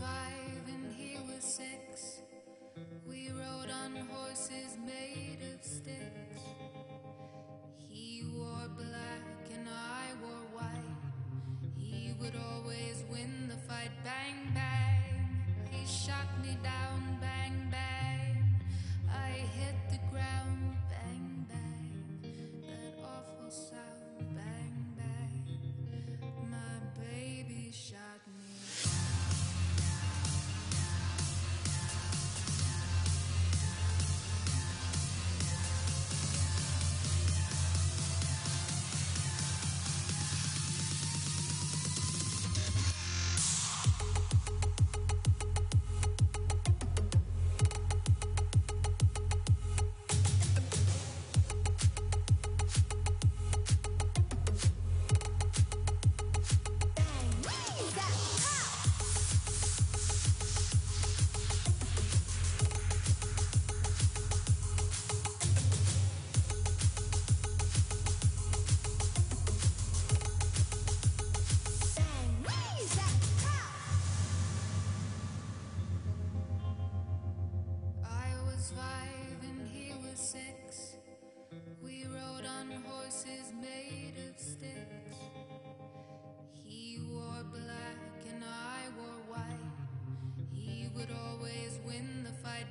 5 and he was 6. We rode on horses made of sticks. He wore black and I wore white. He would always win the fight. Bang, bang. He shot me down. Bang, bang. I hit the ground. Bang, bang. That awful sound. Bang, bang. My baby shot me.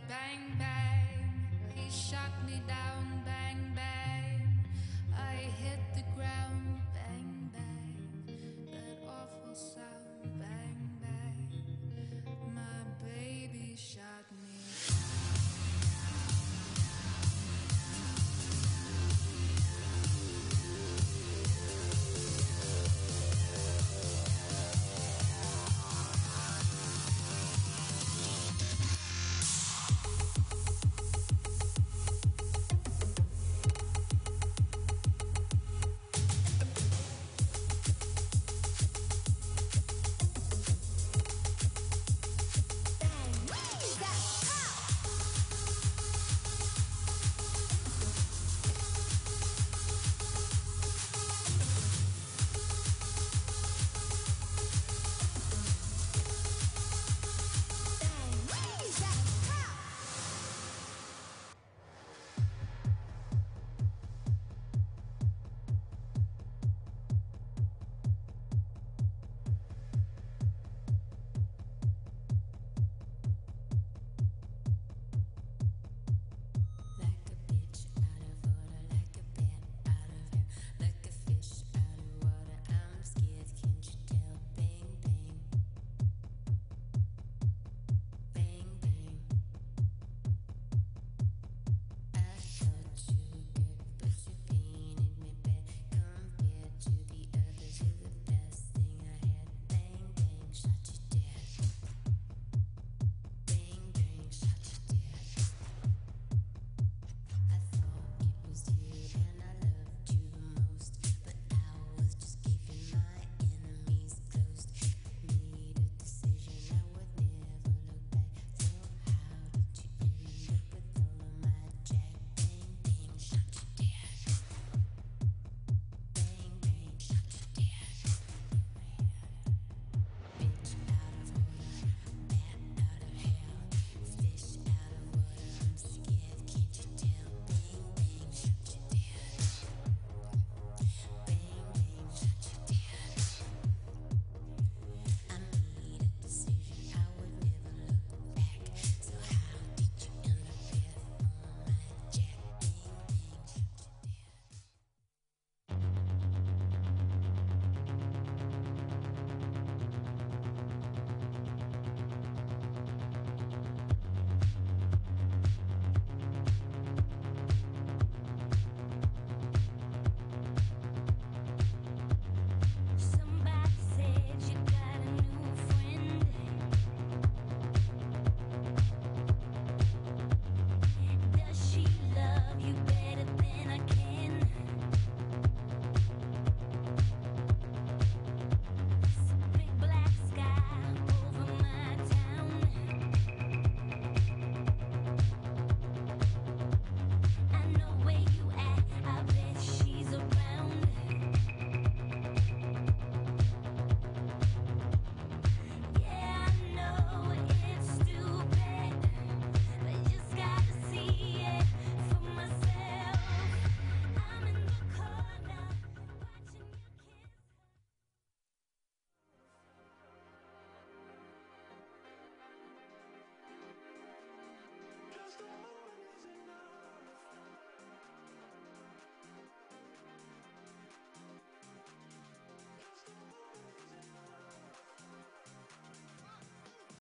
Bang, bang, he shot me down.